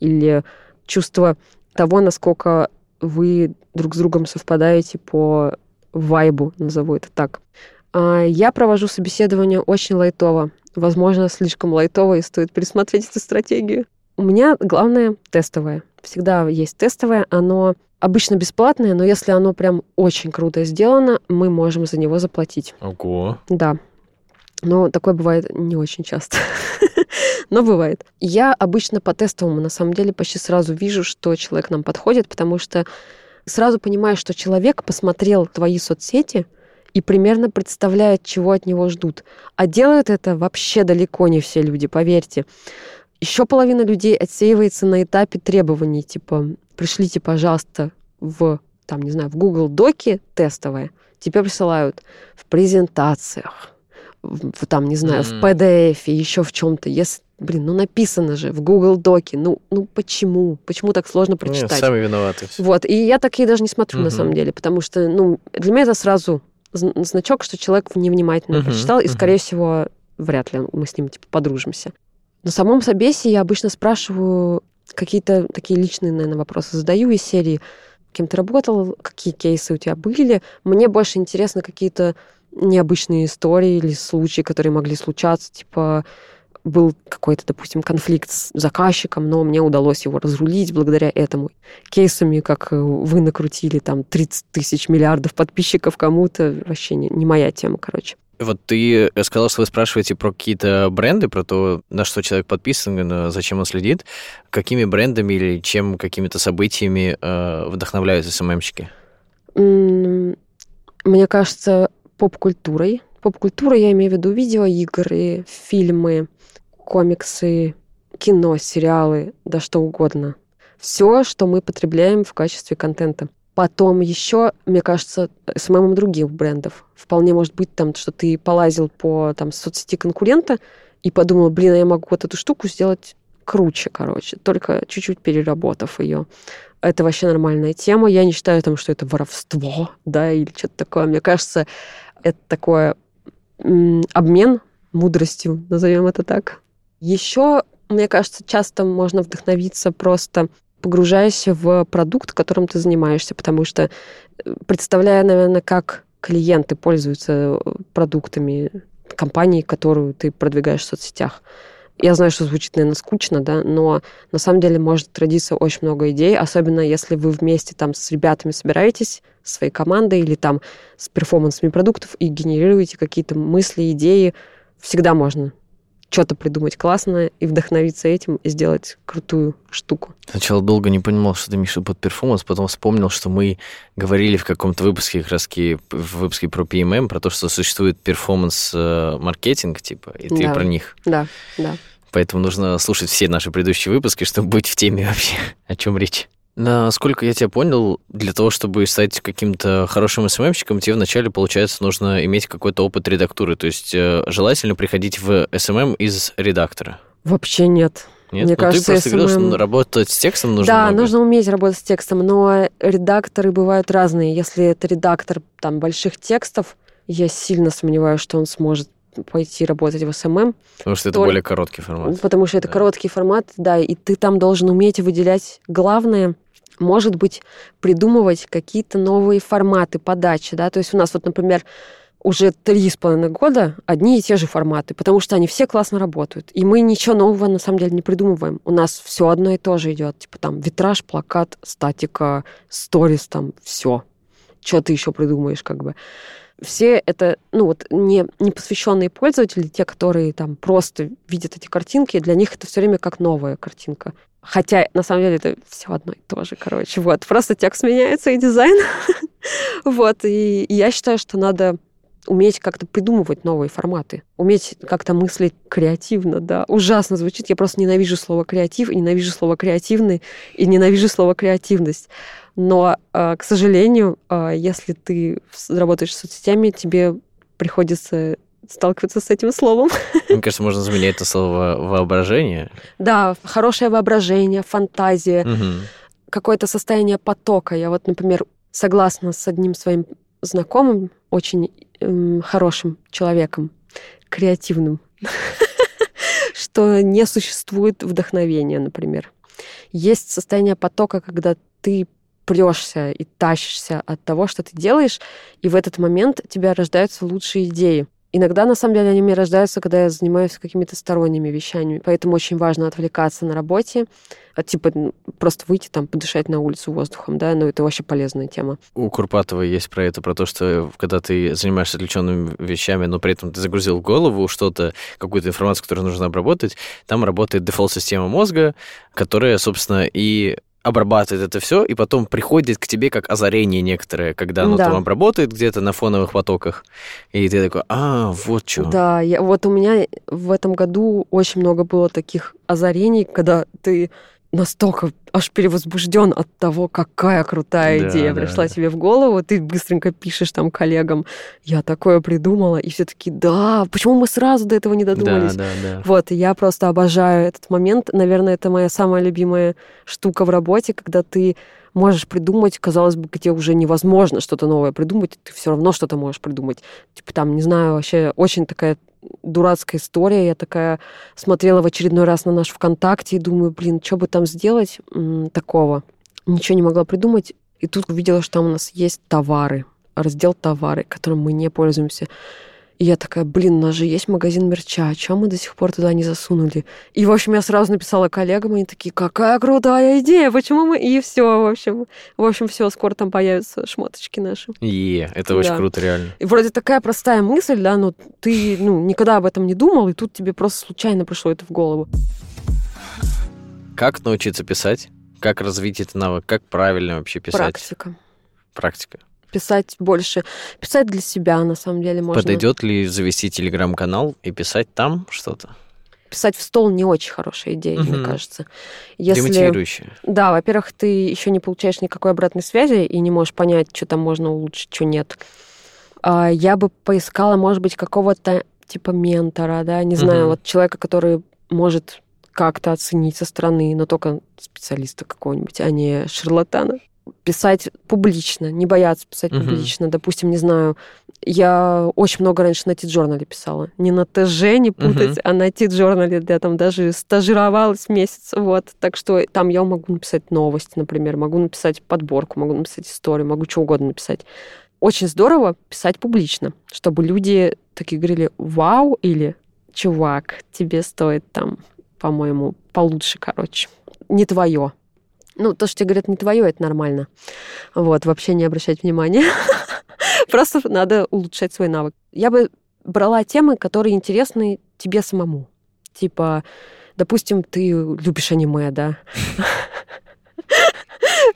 или чувство того, насколько вы друг с другом совпадаете по вайбу, назову это так. Я провожу собеседование очень лайтово. Возможно, слишком лайтово, и стоит пересмотреть эту стратегию. У меня главное тестовое. Всегда есть тестовое. Оно обычно бесплатное, но если оно прям очень круто сделано, мы можем за него заплатить. Ого! Да. Но такое бывает не очень часто. Но бывает. Я обычно по тестовому, на самом деле, почти сразу вижу, что человек нам подходит, потому что сразу понимаю, что человек посмотрел твои соцсети и примерно представляет, чего от него ждут. А делают это вообще далеко не все люди, поверьте. Еще половина людей отсеивается на этапе требований, типа, пришлите, пожалуйста, в, там, не знаю, в Google Доки тестовые, тебе присылают в презентациях, в, там, не знаю, mm-hmm. в пи ди эф, еще в чем-то. Если, блин, ну написано же в Google Доки, ну, ну почему? Почему так сложно прочитать? Нет, сами виноваты. Вот, и я такие даже не смотрю, mm-hmm. на самом деле, потому что, ну, для меня это сразу значок, что человек невнимательно uh-huh, прочитал, и, uh-huh. скорее всего, вряд ли мы с ним типа подружимся. На самом собесе я обычно спрашиваю какие-то такие личные, наверное, вопросы задаю из серии, кем ты работал, какие кейсы у тебя были. Мне больше интересны какие-то необычные истории или случаи, которые могли случаться, типа был какой-то, допустим, конфликт с заказчиком, но мне удалось его разрулить благодаря этому. Кейсами, как вы накрутили там тридцать тысяч миллиардов подписчиков кому-то, вообще не, не моя тема, короче. Вот ты сказал, что вы спрашиваете про какие-то бренды, про то, на что человек подписан, зачем он следит. Какими брендами или чем, какими-то событиями э, вдохновляются эс эм эм-щики? Мне кажется, поп-культурой. Поп-культура, я имею в виду видеоигры, фильмы, комиксы, кино, сериалы, да что угодно. Все, что мы потребляем в качестве контента. Потом еще, мне кажется, эс эм эм других брендов. Вполне может быть, там, что ты полазил по там, соцсети конкурента и подумал, блин, а я могу вот эту штуку сделать круче, короче, только чуть-чуть переработав ее. Это вообще нормальная тема. Я не считаю, там, что это воровство, да, или что-то такое. Мне кажется, это такое м- обмен мудростью, назовем это так. Еще, мне кажется, часто можно вдохновиться, просто погружаясь в продукт, которым ты занимаешься, потому что, представляя, наверное, как клиенты пользуются продуктами компании, которую ты продвигаешь в соцсетях. Я знаю, что звучит, наверное, скучно, да, но на самом деле может родиться очень много идей, особенно если вы вместе там с ребятами собираетесь, с своей командой или там с перформансами продуктов и генерируете какие-то мысли, идеи. Всегда можно что-то придумать классное и вдохновиться этим, и сделать крутую штуку. Сначала долго не понимал, что ты, Миша, под перформанс, потом вспомнил, что мы говорили в каком-то выпуске, как раз в выпуске про пи эм эм, про то, что существует перформанс-маркетинг, типа, и ты да. про них. Да, да. Поэтому нужно слушать все наши предыдущие выпуски, чтобы быть в теме вообще, о чем речь. Насколько я тебя понял, для того, чтобы стать каким-то хорошим эс эм эм-щиком, тебе вначале, получается, нужно иметь какой-то опыт редактуры. То есть э, желательно приходить в эс эм эм из редактора. Вообще нет. Нет? Мне ну, кажется, ты просто эс эм эм... говорил, что работать с текстом нужно Да, много. Нужно уметь работать с текстом, но редакторы бывают разные. Если это редактор там, больших текстов, я сильно сомневаюсь, что он сможет пойти работать в эс эм эм. Потому что Только... это более короткий формат. Потому что это да. короткий формат, да, и ты там должен уметь выделять главное, может быть, придумывать какие-то новые форматы подачи, да, то есть у нас вот, например, уже три с половиной года одни и те же форматы, потому что они все классно работают, и мы ничего нового, на самом деле, не придумываем. У нас все одно и то же идет, типа там витраж, плакат, статика, сторис, там, все. что ты еще придумаешь, как бы. Все это, ну вот, не, не посвященные пользователи, те, которые там просто видят эти картинки, для них это все время как новая картинка. Хотя, на самом деле, это все одно и то же, короче, вот. Просто текст меняется и дизайн. Вот, и я считаю, что надо уметь как-то придумывать новые форматы, уметь как-то мыслить креативно, да. Ужасно звучит, я просто ненавижу слово «креатив», и ненавижу слово «креативный», и ненавижу слово «креативность». Но, к сожалению, если ты работаешь с соцсетями, тебе приходится сталкиваться с этим словом. Мне кажется, можно заменять это слово «воображение». Да, хорошее воображение, фантазия, угу. какое-то состояние потока. Я вот, например, согласна с одним своим знакомым, очень э, хорошим человеком, креативным, что не существует вдохновения, например. Есть состояние потока, когда ты прешься и тащишься от того, что ты делаешь, и в этот момент у тебя рождаются лучшие идеи. Иногда, на самом деле, они у меня рождаются, когда я занимаюсь какими-то сторонними вещами, поэтому очень важно отвлекаться на работе, а, типа просто выйти там, подышать на улицу воздухом, да, но это вообще полезная тема. У Курпатова есть про это, про то, что когда ты занимаешься отвлеченными вещами, но при этом ты загрузил в голову что-то, какую-то информацию, которую нужно обработать, там работает дефолт-система мозга, которая, собственно, и... обрабатывает это все, и потом приходит к тебе как озарение некоторое, когда оно да. там обработает где-то на фоновых потоках, и ты такой, а, вот что. Да, я, вот у меня в этом году очень много было таких озарений, когда ты настолько аж перевозбужден от того, какая крутая да, идея да, пришла да. тебе в голову, ты быстренько пишешь там коллегам, я такое придумала, и все такие, да, почему мы сразу до этого не додумались? Да, да, да. Вот, и я просто обожаю этот момент. Наверное, это моя самая любимая штука в работе, когда ты можешь придумать, казалось бы, где уже невозможно что-то новое придумать, ты все равно что-то можешь придумать. Типа там, не знаю, вообще очень такая дурацкая история. Я такая смотрела в очередной раз на наш ВКонтакте и думаю, блин, что бы там сделать м-м, такого? Ничего не могла придумать. И тут увидела, что там у нас есть товары, раздел товары, которым мы не пользуемся. И я такая, блин, у нас же есть магазин мерча, чего мы до сих пор туда не засунули? И, в общем, я сразу написала коллегам, они такие, какая крутая идея, почему мы... И все, в общем, в общем, все, скоро там появятся шмоточки наши. Е, yeah, это да. очень круто, реально. И вроде такая простая мысль, да, но ты ну, никогда об этом не думал, и тут тебе просто случайно пришло это в голову. Как научиться писать? Как развить этот навык? Как правильно вообще писать? Практика. Практика. Писать больше. Писать для себя, на самом деле, можно. Подойдет ли завести телеграм-канал и писать там что-то? Писать в стол не очень хорошая идея, mm-hmm. мне кажется. Если... Демотивирующая. Да, во-первых, ты еще не получаешь никакой обратной связи и не можешь понять, что там можно улучшить, что нет. Я бы поискала, может быть, какого-то типа ментора, да, не знаю, mm-hmm. вот человека, который может как-то оценить со стороны, но только специалиста какого-нибудь, а не шарлатана. Писать публично, не бояться писать uh-huh. публично. Допустим, не знаю, я очень много раньше на Ти-журнале писала. Не на ТЖ, не путать, uh-huh. а на Ти-журнале. Я там даже стажировалась месяц. Вот. Так что там я могу написать новости, например, могу написать подборку, могу написать историю, могу что угодно написать. Очень здорово писать публично, чтобы люди такие говорили «Вау!» или «Чувак, тебе стоит там, по-моему, получше, короче, не твое». Ну, то, что тебе говорят, не твое, это нормально. Вот, вообще не обращать внимания. Просто надо улучшать свой навык. Я бы брала темы, которые интересны тебе самому. Типа, допустим, ты любишь аниме, да?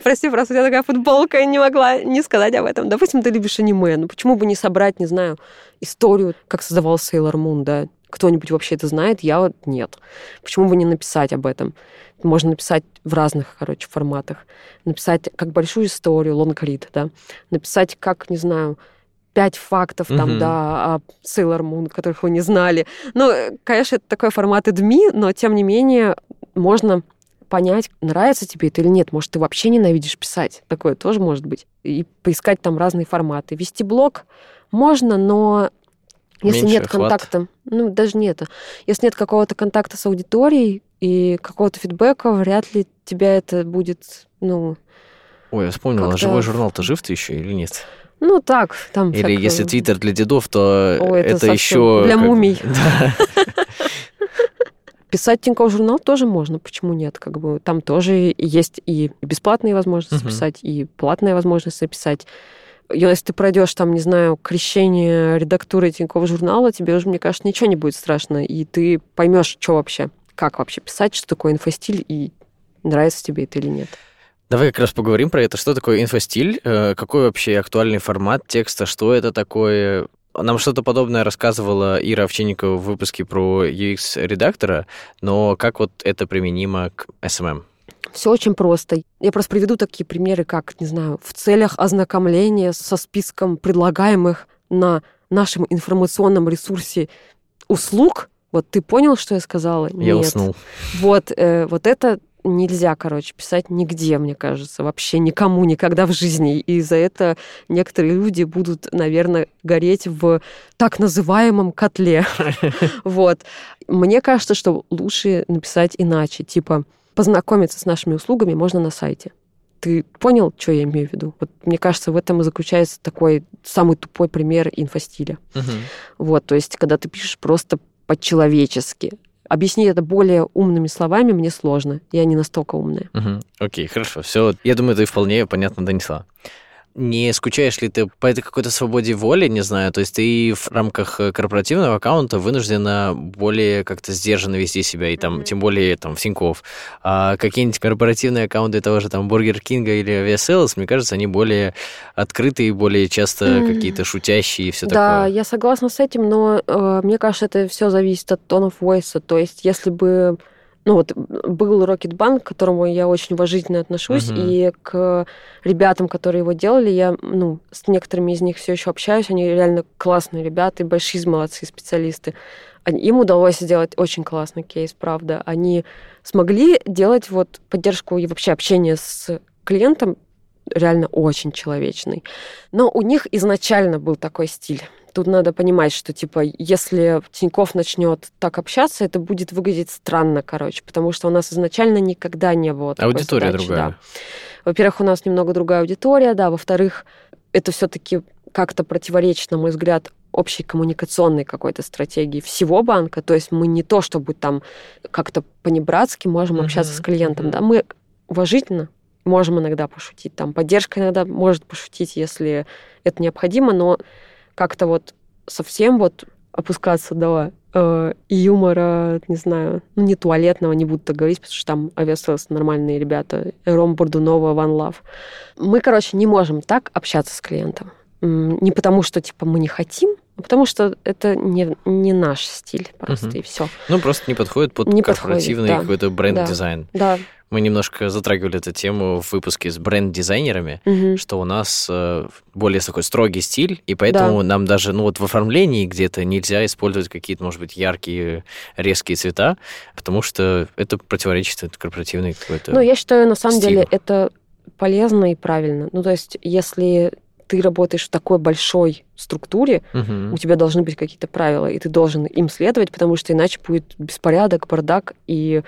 Прости, просто у тебя такая футболка, я не могла не сказать об этом. Допустим, ты любишь аниме, ну почему бы не собрать, не знаю, историю, как создавал Sailor Moon, да? Кто-нибудь вообще это знает? Я вот нет. Почему бы не написать об этом? Можно написать в разных, короче, форматах. Написать как большую историю, лонгрид, да. Написать как, не знаю, пять фактов mm-hmm. там, да, о Sailor Moon, которых вы не знали. Ну, конечно, это такой формат ИДМИ, но, тем не менее, можно понять, нравится тебе это или нет. Может, ты вообще ненавидишь писать. Такое тоже может быть. И поискать там разные форматы. Вести блог можно, но... Если Меньше нет контакта, хват. ну, даже не это. Если нет какого-то контакта с аудиторией и какого-то фидбэка, вряд ли тебя это будет, ну... Ой, я вспомнила, как-то... живой журнал-то жив-то еще или нет? Ну, так, там... Или всякое... если твиттер для дедов, то Ой, это, это совсем... еще... Для как... мумий. Писать Тинькофф Журнал тоже можно, почему нет? Как бы там тоже есть и бесплатные возможности писать, и платная возможность записать. Если ты пройдешь там, не знаю, крещение редактуры Тинькофф Журнала, тебе уже, мне кажется, ничего не будет страшно, и ты поймешь, что вообще, как вообще писать, что такое инфостиль, и нравится тебе это или нет. Давай как раз поговорим про это. Что такое инфостиль? Какой вообще актуальный формат текста? Что это такое? Нам что-то подобное рассказывала Ира Овчинникова в выпуске про ю экс-редактора, но как вот это применимо к эс эм эм? Все очень просто. Я просто приведу такие примеры, как, не знаю, в целях ознакомления со списком предлагаемых на нашем информационном ресурсе услуг. Вот ты понял, что я сказала? Нет. Я уснул. Вот, э, вот это нельзя, короче, писать нигде, мне кажется, вообще никому, никогда в жизни. И за это некоторые люди будут, наверное, гореть в так называемом котле. Вот. Мне кажется, что лучше написать иначе, типа... Познакомиться с нашими услугами можно на сайте. Ты понял, что я имею в виду? Вот, мне кажется, в этом и заключается такой самый тупой пример инфостиля. Угу. Вот, то есть, когда ты пишешь просто по-человечески. Объяснить это более умными словами мне сложно. Я не настолько умная. Угу. Окей, хорошо. Все, я думаю, ты вполне понятно донесла. Не скучаешь ли ты по этой какой-то свободе воли, не знаю, то есть ты в рамках корпоративного аккаунта вынуждена более как-то сдержанно вести себя, и там, mm-hmm. тем более там в Тинькофф. А какие-нибудь корпоративные аккаунты того же там Бургер Кинга или Aviasales, мне кажется, они более открытые, более часто mm-hmm. какие-то шутящие и все да, такое. Да, я согласна с этим, но э, мне кажется, это все зависит от tone of voice, то есть если бы... Ну вот, был Рокетбанк, к которому я очень уважительно отношусь, угу. и к ребятам, которые его делали, я, ну, с некоторыми из них все еще общаюсь, они реально классные ребята, и большие молодцы, специалисты. Они, им удалось сделать очень классный кейс, правда. Они смогли делать вот поддержку и вообще общение с клиентом реально очень человечной. Но у них изначально был такой стиль. Тут надо понимать, что, типа, если Тинькофф начнет так общаться, это будет выглядеть странно, короче, потому что у нас изначально никогда не было такой аудитория задачи, другая. Да. Во-первых, у нас немного другая аудитория, да. Во-вторых, это все-таки как-то противоречит, на мой взгляд, общей коммуникационной какой-то стратегии всего банка. То есть мы не то, чтобы там как-то по-небратски можем uh-huh. общаться с клиентом, uh-huh. да. Мы уважительно можем иногда пошутить, там, поддержка иногда может пошутить, если это необходимо, но... Как-то вот совсем вот опускаться до э, юмора, не знаю, ну, не туалетного, не буду так говорить, потому что там Aviasales нормальные ребята, Ром Бурдунова, One Love. Мы, короче, не можем так общаться с клиентом. Не потому что, типа, мы не хотим, а потому что это не, не наш стиль просто, угу. и все. Ну, просто не подходит под не корпоративный подходит, да. какой-то бренд-дизайн. Да, да. Мы немножко затрагивали эту тему в выпуске с бренд-дизайнерами, угу. что у нас более такой строгий стиль, и поэтому да. нам даже ну, вот в оформлении где-то нельзя использовать какие-то, может быть, яркие, резкие цвета, потому что это противоречит корпоративной какой-то Ну, я считаю, на самом стилю. деле, это полезно и правильно. Ну, то есть, если ты работаешь в такой большой структуре, угу. у тебя должны быть какие-то правила, и ты должен им следовать, потому что иначе будет беспорядок, бардак, и...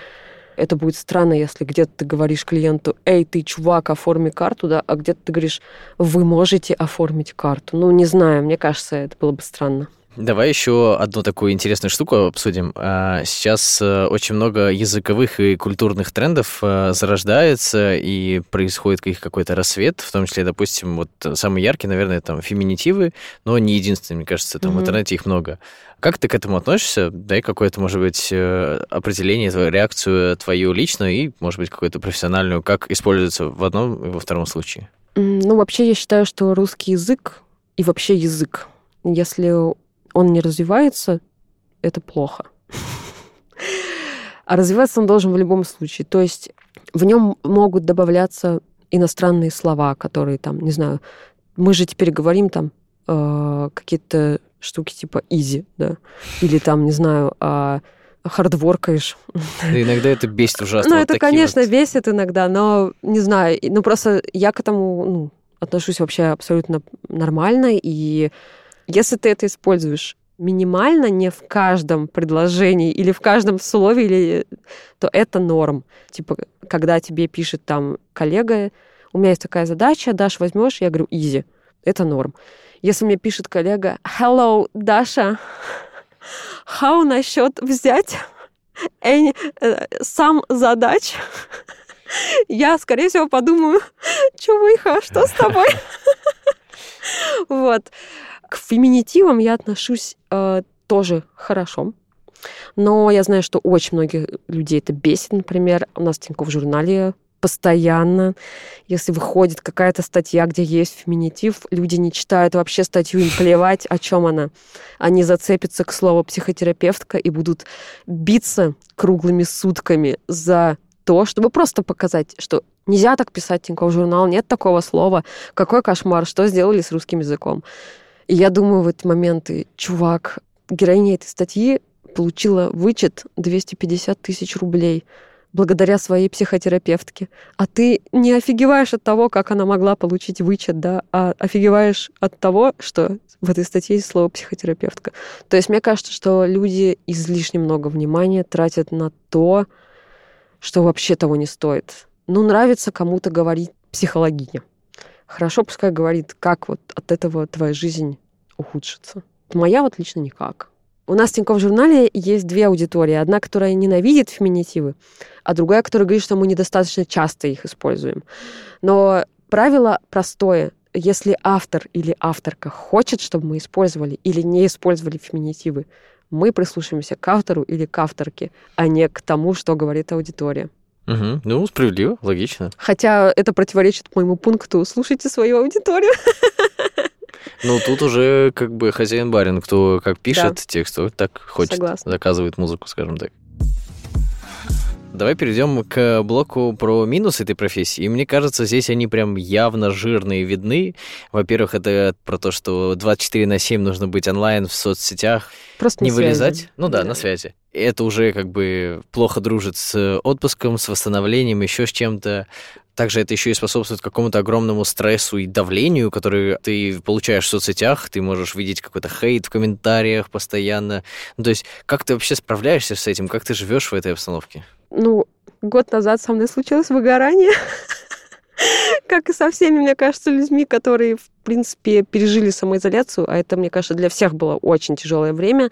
Это будет странно, если где-то ты говоришь клиенту, эй, ты, чувак, оформи карту, да, а где-то ты говоришь, вы можете оформить карту. Ну, не знаю, мне кажется, это было бы странно. Давай еще одну такую интересную штуку обсудим. Сейчас очень много языковых и культурных трендов зарождается, и происходит их какой-то рассвет, в том числе, допустим, вот самые яркие, наверное, там феминитивы, но не единственные, мне кажется, там mm-hmm. в интернете их много. Как ты к этому относишься? Дай какое-то, может быть, определение, реакцию твою личную и, может быть, какую-то профессиональную, как используется в одном и во втором случае? Ну, вообще, я считаю, что русский язык и вообще язык, если... он не развивается, это плохо. А развиваться он должен в любом случае. То есть в нем могут добавляться иностранные слова, которые там, не знаю, мы же теперь говорим там э, какие-то штуки типа «изи», да, или там, не знаю, э, хардворкаешь. Да иногда это бесит ужасно. Ну, вот это, конечно, вот. бесит иногда, но, не знаю, ну, просто я к этому ну, отношусь вообще абсолютно нормально, и если ты это используешь минимально, не в каждом предложении или в каждом слове, или... то это норм. Типа, когда тебе пишет там коллега, у меня есть такая задача, Даш, возьмешь? Я говорю, изи. Это норм. Если мне пишет коллега, hello, Даша, how насчет взять any, uh, some задач? Я, скорее всего, подумаю, чувыха, что с тобой? Вот. К феминитивам я отношусь э, тоже хорошо. Но я знаю, что очень многих людей это бесит. Например, у нас в Тинькофф журнале постоянно, если выходит какая-то статья, где есть феминитив, люди не читают вообще статью, им плевать, о чем она. Они зацепятся к слову психотерапевтка и будут биться круглыми сутками за то, чтобы просто показать, что нельзя так писать Тинькофф журнал, нет такого слова, какой кошмар, что сделали с русским языком. И я думаю, в эти моменты, чувак, героиня этой статьи получила вычет двести пятьдесят тысяч рублей благодаря своей психотерапевтке. А ты не офигеваешь от того, как она могла получить вычет, да, а офигеваешь от того, что в этой статье есть слово «психотерапевтка». То есть мне кажется, что люди излишне много внимания тратят на то, что вообще того не стоит. Ну, нравится кому-то говорить «психологиня». Хорошо, пускай говорит, как вот от этого твоя жизнь ухудшится. Моя вот лично никак. У нас в Тинькофф журнале есть две аудитории. Одна, которая ненавидит феминитивы, а другая, которая говорит, что мы недостаточно часто их используем. Но правило простое. Если автор или авторка хочет, чтобы мы использовали или не использовали феминитивы, мы прислушиваемся к автору или к авторке, а не к тому, что говорит аудитория. Угу. Ну, справедливо, логично. Хотя это противоречит моему пункту «слушайте свою аудиторию». Ну, тут уже как бы хозяин барин, кто как пишет да. текст, так хочет, Согласна. Заказывает музыку, скажем так. Давай перейдем к блоку про минусы этой профессии. И мне кажется, здесь они прям явно жирные видны. Во-первых, это про то, что двадцать четыре на семь нужно быть онлайн в соцсетях. Просто не вылезать. Связи. Ну да, да, на связи. Это уже как бы плохо дружит с отпуском, с восстановлением, еще с чем-то. Также это еще и способствует какому-то огромному стрессу и давлению, которое ты получаешь в соцсетях, ты можешь видеть какой-то хейт в комментариях постоянно. Ну, то есть как ты вообще справляешься с этим? Как ты живешь в этой обстановке? Ну, год назад со мной случилось выгорание, как и со всеми, мне кажется, людьми, которые, в принципе, пережили самоизоляцию, а это, мне кажется, для всех было очень тяжелое время,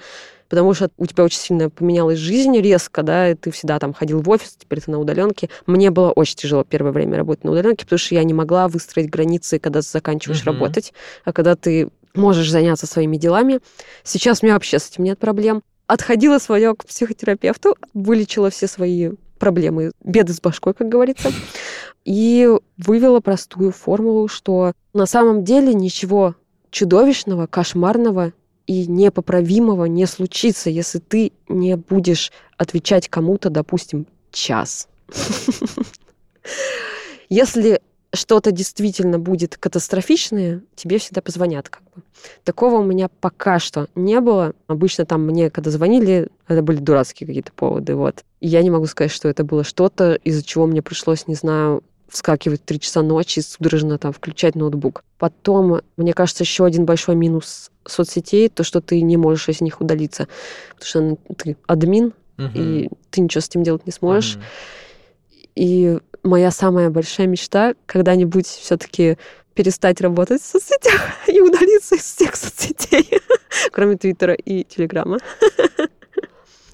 потому что у тебя очень сильно поменялась жизнь резко, да, и ты всегда там ходил в офис, теперь ты на удаленке. Мне было очень тяжело первое время работать на удаленке, потому что я не могла выстроить границы, когда ты заканчиваешь mm-hmm. работать, а когда ты можешь заняться своими делами. Сейчас у меня вообще с этим нет проблем. Отходила свое к психотерапевту, вылечила все свои проблемы, беды с башкой, как говорится, и вывела простую формулу, что на самом деле ничего чудовищного, кошмарного и непоправимого не случится, если ты не будешь отвечать кому-то, допустим, час. Если что-то действительно будет катастрофичное, тебе всегда позвонят как бы. Такого у меня пока что не было. Обычно там мне, когда звонили, это были дурацкие какие-то поводы. Вот. И я не могу сказать, что это было что-то, из-за чего мне пришлось, не знаю, вскакивать в три часа ночи, судорожно там включать ноутбук. Потом, мне кажется, еще один большой минус соцсетей, то, что ты не можешь из них удалиться, потому что ты админ, uh-huh. и ты ничего с этим делать не сможешь. Uh-huh. И моя самая большая мечта когда-нибудь все-таки перестать работать в соцсетях и удалиться из всех соцсетей, кроме Твиттера и Телеграма.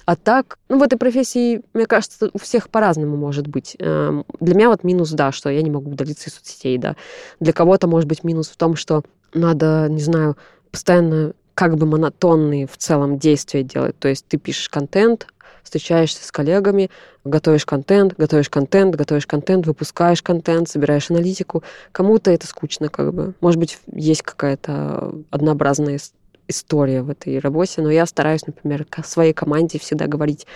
А так, ну, в этой профессии, мне кажется, у всех по-разному может быть. Для меня вот минус, да, что я не могу удалиться из соцсетей, да. Для кого-то может быть минус в том, что надо, не знаю, постоянно как бы монотонные в целом действия делать. То есть ты пишешь контент, встречаешься с коллегами, готовишь контент, готовишь контент, готовишь контент, выпускаешь контент, собираешь аналитику. Кому-то это скучно как бы. Может быть, есть какая-то однообразная история в этой работе, но я стараюсь, например, своей команде всегда говорить,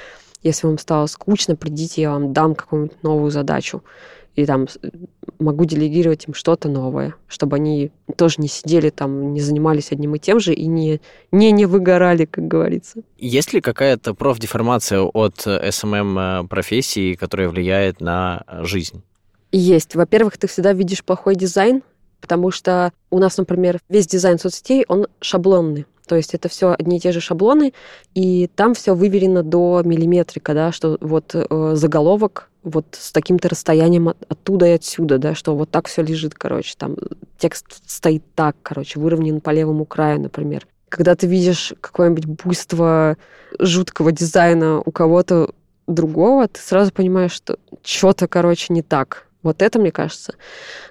если вам стало скучно, придите, я вам дам какую-нибудь новую задачу. И там могу делегировать им что-то новое, чтобы они тоже не сидели там, не занимались одним и тем же и не, не, не выгорали, как говорится. Есть ли какая-то профдеформация от эс эм эм-профессии, которая влияет на жизнь? Есть. Во-первых, ты всегда видишь плохой дизайн, потому что у нас, например, весь дизайн соцсетей, он шаблонный. То есть это все одни и те же шаблоны, и там все выверено до миллиметрика, да, что вот э, заголовок вот с таким-то расстоянием от, оттуда и отсюда, да, что вот так все лежит, короче, там текст стоит так, короче, выровнен по левому краю, например. Когда ты видишь какое-нибудь буйство жуткого дизайна у кого-то другого, ты сразу понимаешь, что что-то, короче, не так Вот это, мне кажется,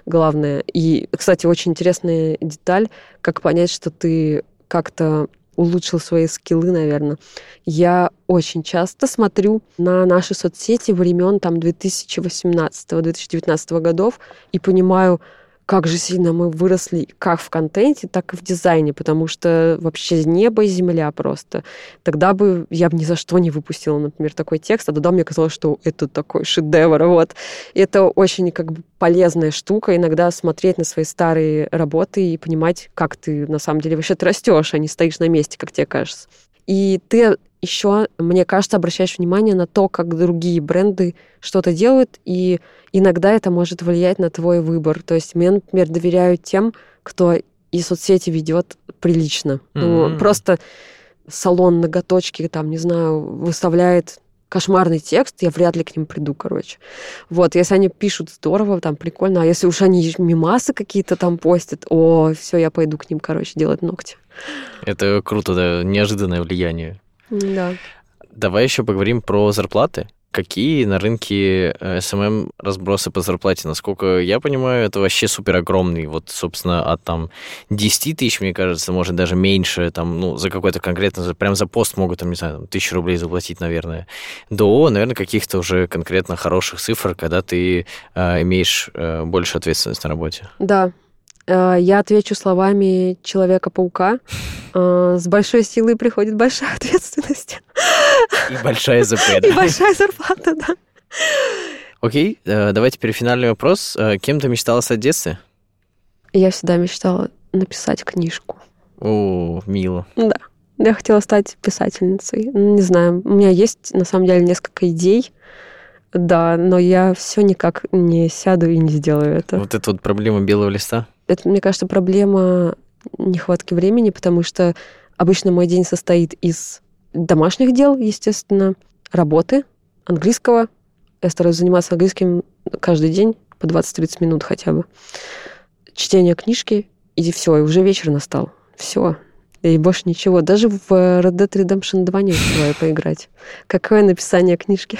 главное. И, кстати, очень интересная деталь, как понять, что ты как-то улучшил свои скиллы, наверное. Я очень часто смотрю на наши соцсети времен там две тысячи восемнадцатого - две тысячи девятнадцатого годов и понимаю, как же сильно мы выросли как в контенте, так и в дизайне, потому что вообще небо и земля просто. Тогда бы я бы ни за что не выпустила, например, такой текст, а тогда мне казалось, что это такой шедевр. Вот. Это очень как бы полезная штука, иногда смотреть на свои старые работы и понимать, как ты на самом деле вообще-то растешь, а не стоишь на месте, как тебе кажется. И ты еще, мне кажется, обращаешь внимание на то, как другие бренды что-то делают, и иногда это может влиять на твой выбор. То есть мне, например, доверяют тем, кто и соцсети ведет прилично. Mm-hmm. Ну, просто салон ноготочки, там, не знаю, выставляет кошмарный текст, я вряд ли к ним приду, короче. Вот, если они пишут здорово, там, прикольно, а если уж они мемасы какие-то там постят, о, все, я пойду к ним, короче, делать ногти. Это круто, да, неожиданное влияние. Да. Давай еще поговорим про зарплаты. Какие на рынке эс эм эм разбросы по зарплате? Насколько я понимаю, это вообще супер огромный. Вот, собственно, от там десяти тысяч, мне кажется, может, даже меньше, там, ну, за какой-то конкретно, прям за пост могут, там, не знаю, там, тысячу рублей заплатить, наверное, до, наверное, каких-то уже конкретно хороших цифр, когда ты э, имеешь э, больше ответственности на работе. Да. Я отвечу словами Человека-паука. С большой силой приходит большая ответственность. И большая зарплата. И большая зарплата, да. Окей, давай теперь финальный вопрос. Кем ты мечтала стать в детстве? Я всегда мечтала написать книжку. О, мило. Да. Я хотела стать писательницей. Не знаю, у меня есть, на самом деле, несколько идей. Да, но я все никак не сяду и не сделаю это. Вот это вот проблема белого листа? Это, мне кажется, проблема нехватки времени, потому что обычно мой день состоит из домашних дел, естественно, работы, английского. Я стараюсь заниматься английским каждый день по двадцать-тридцать минут хотя бы. Чтение книжки, и все, и уже вечер настал. Все, и больше ничего. Даже в Ред Дед Редемпшн два не успеваю поиграть. Какое написание книжки?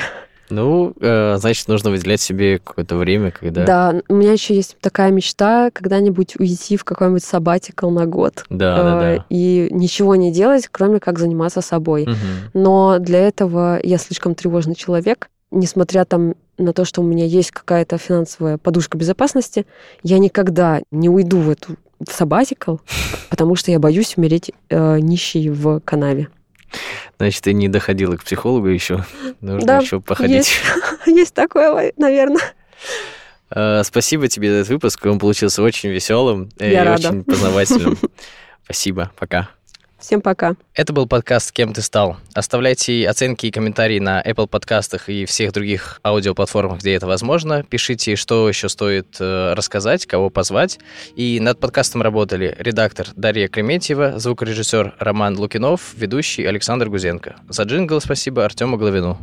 Ну, значит, нужно выделять себе какое-то время, когда... Да, у меня еще есть такая мечта когда-нибудь уйти в какой-нибудь саббатикал на год. Да, э, да, да. И ничего не делать, кроме как заниматься собой. Угу. Но для этого я слишком тревожный человек. Несмотря там на то, что у меня есть какая-то финансовая подушка безопасности, я никогда не уйду в эту в саббатикал, потому что я боюсь умереть э, нищей в канаве. Значит, ты не доходила к психологу еще. Нужно да, еще походить. Есть, есть такое, наверное. Спасибо тебе за этот выпуск. Он получился очень веселым Я и рада. Очень познавательным. Спасибо. Пока. Всем пока. Это был подкаст «Кем ты стал?». Оставляйте оценки и комментарии на Apple подкастах и всех других аудиоплатформах, где это возможно. Пишите, что еще стоит рассказать, кого позвать. И над подкастом работали редактор Дарья Креметьева, звукорежиссер Роман Лукинов, ведущий Александр Гузенко. За джингл спасибо Артему Главину.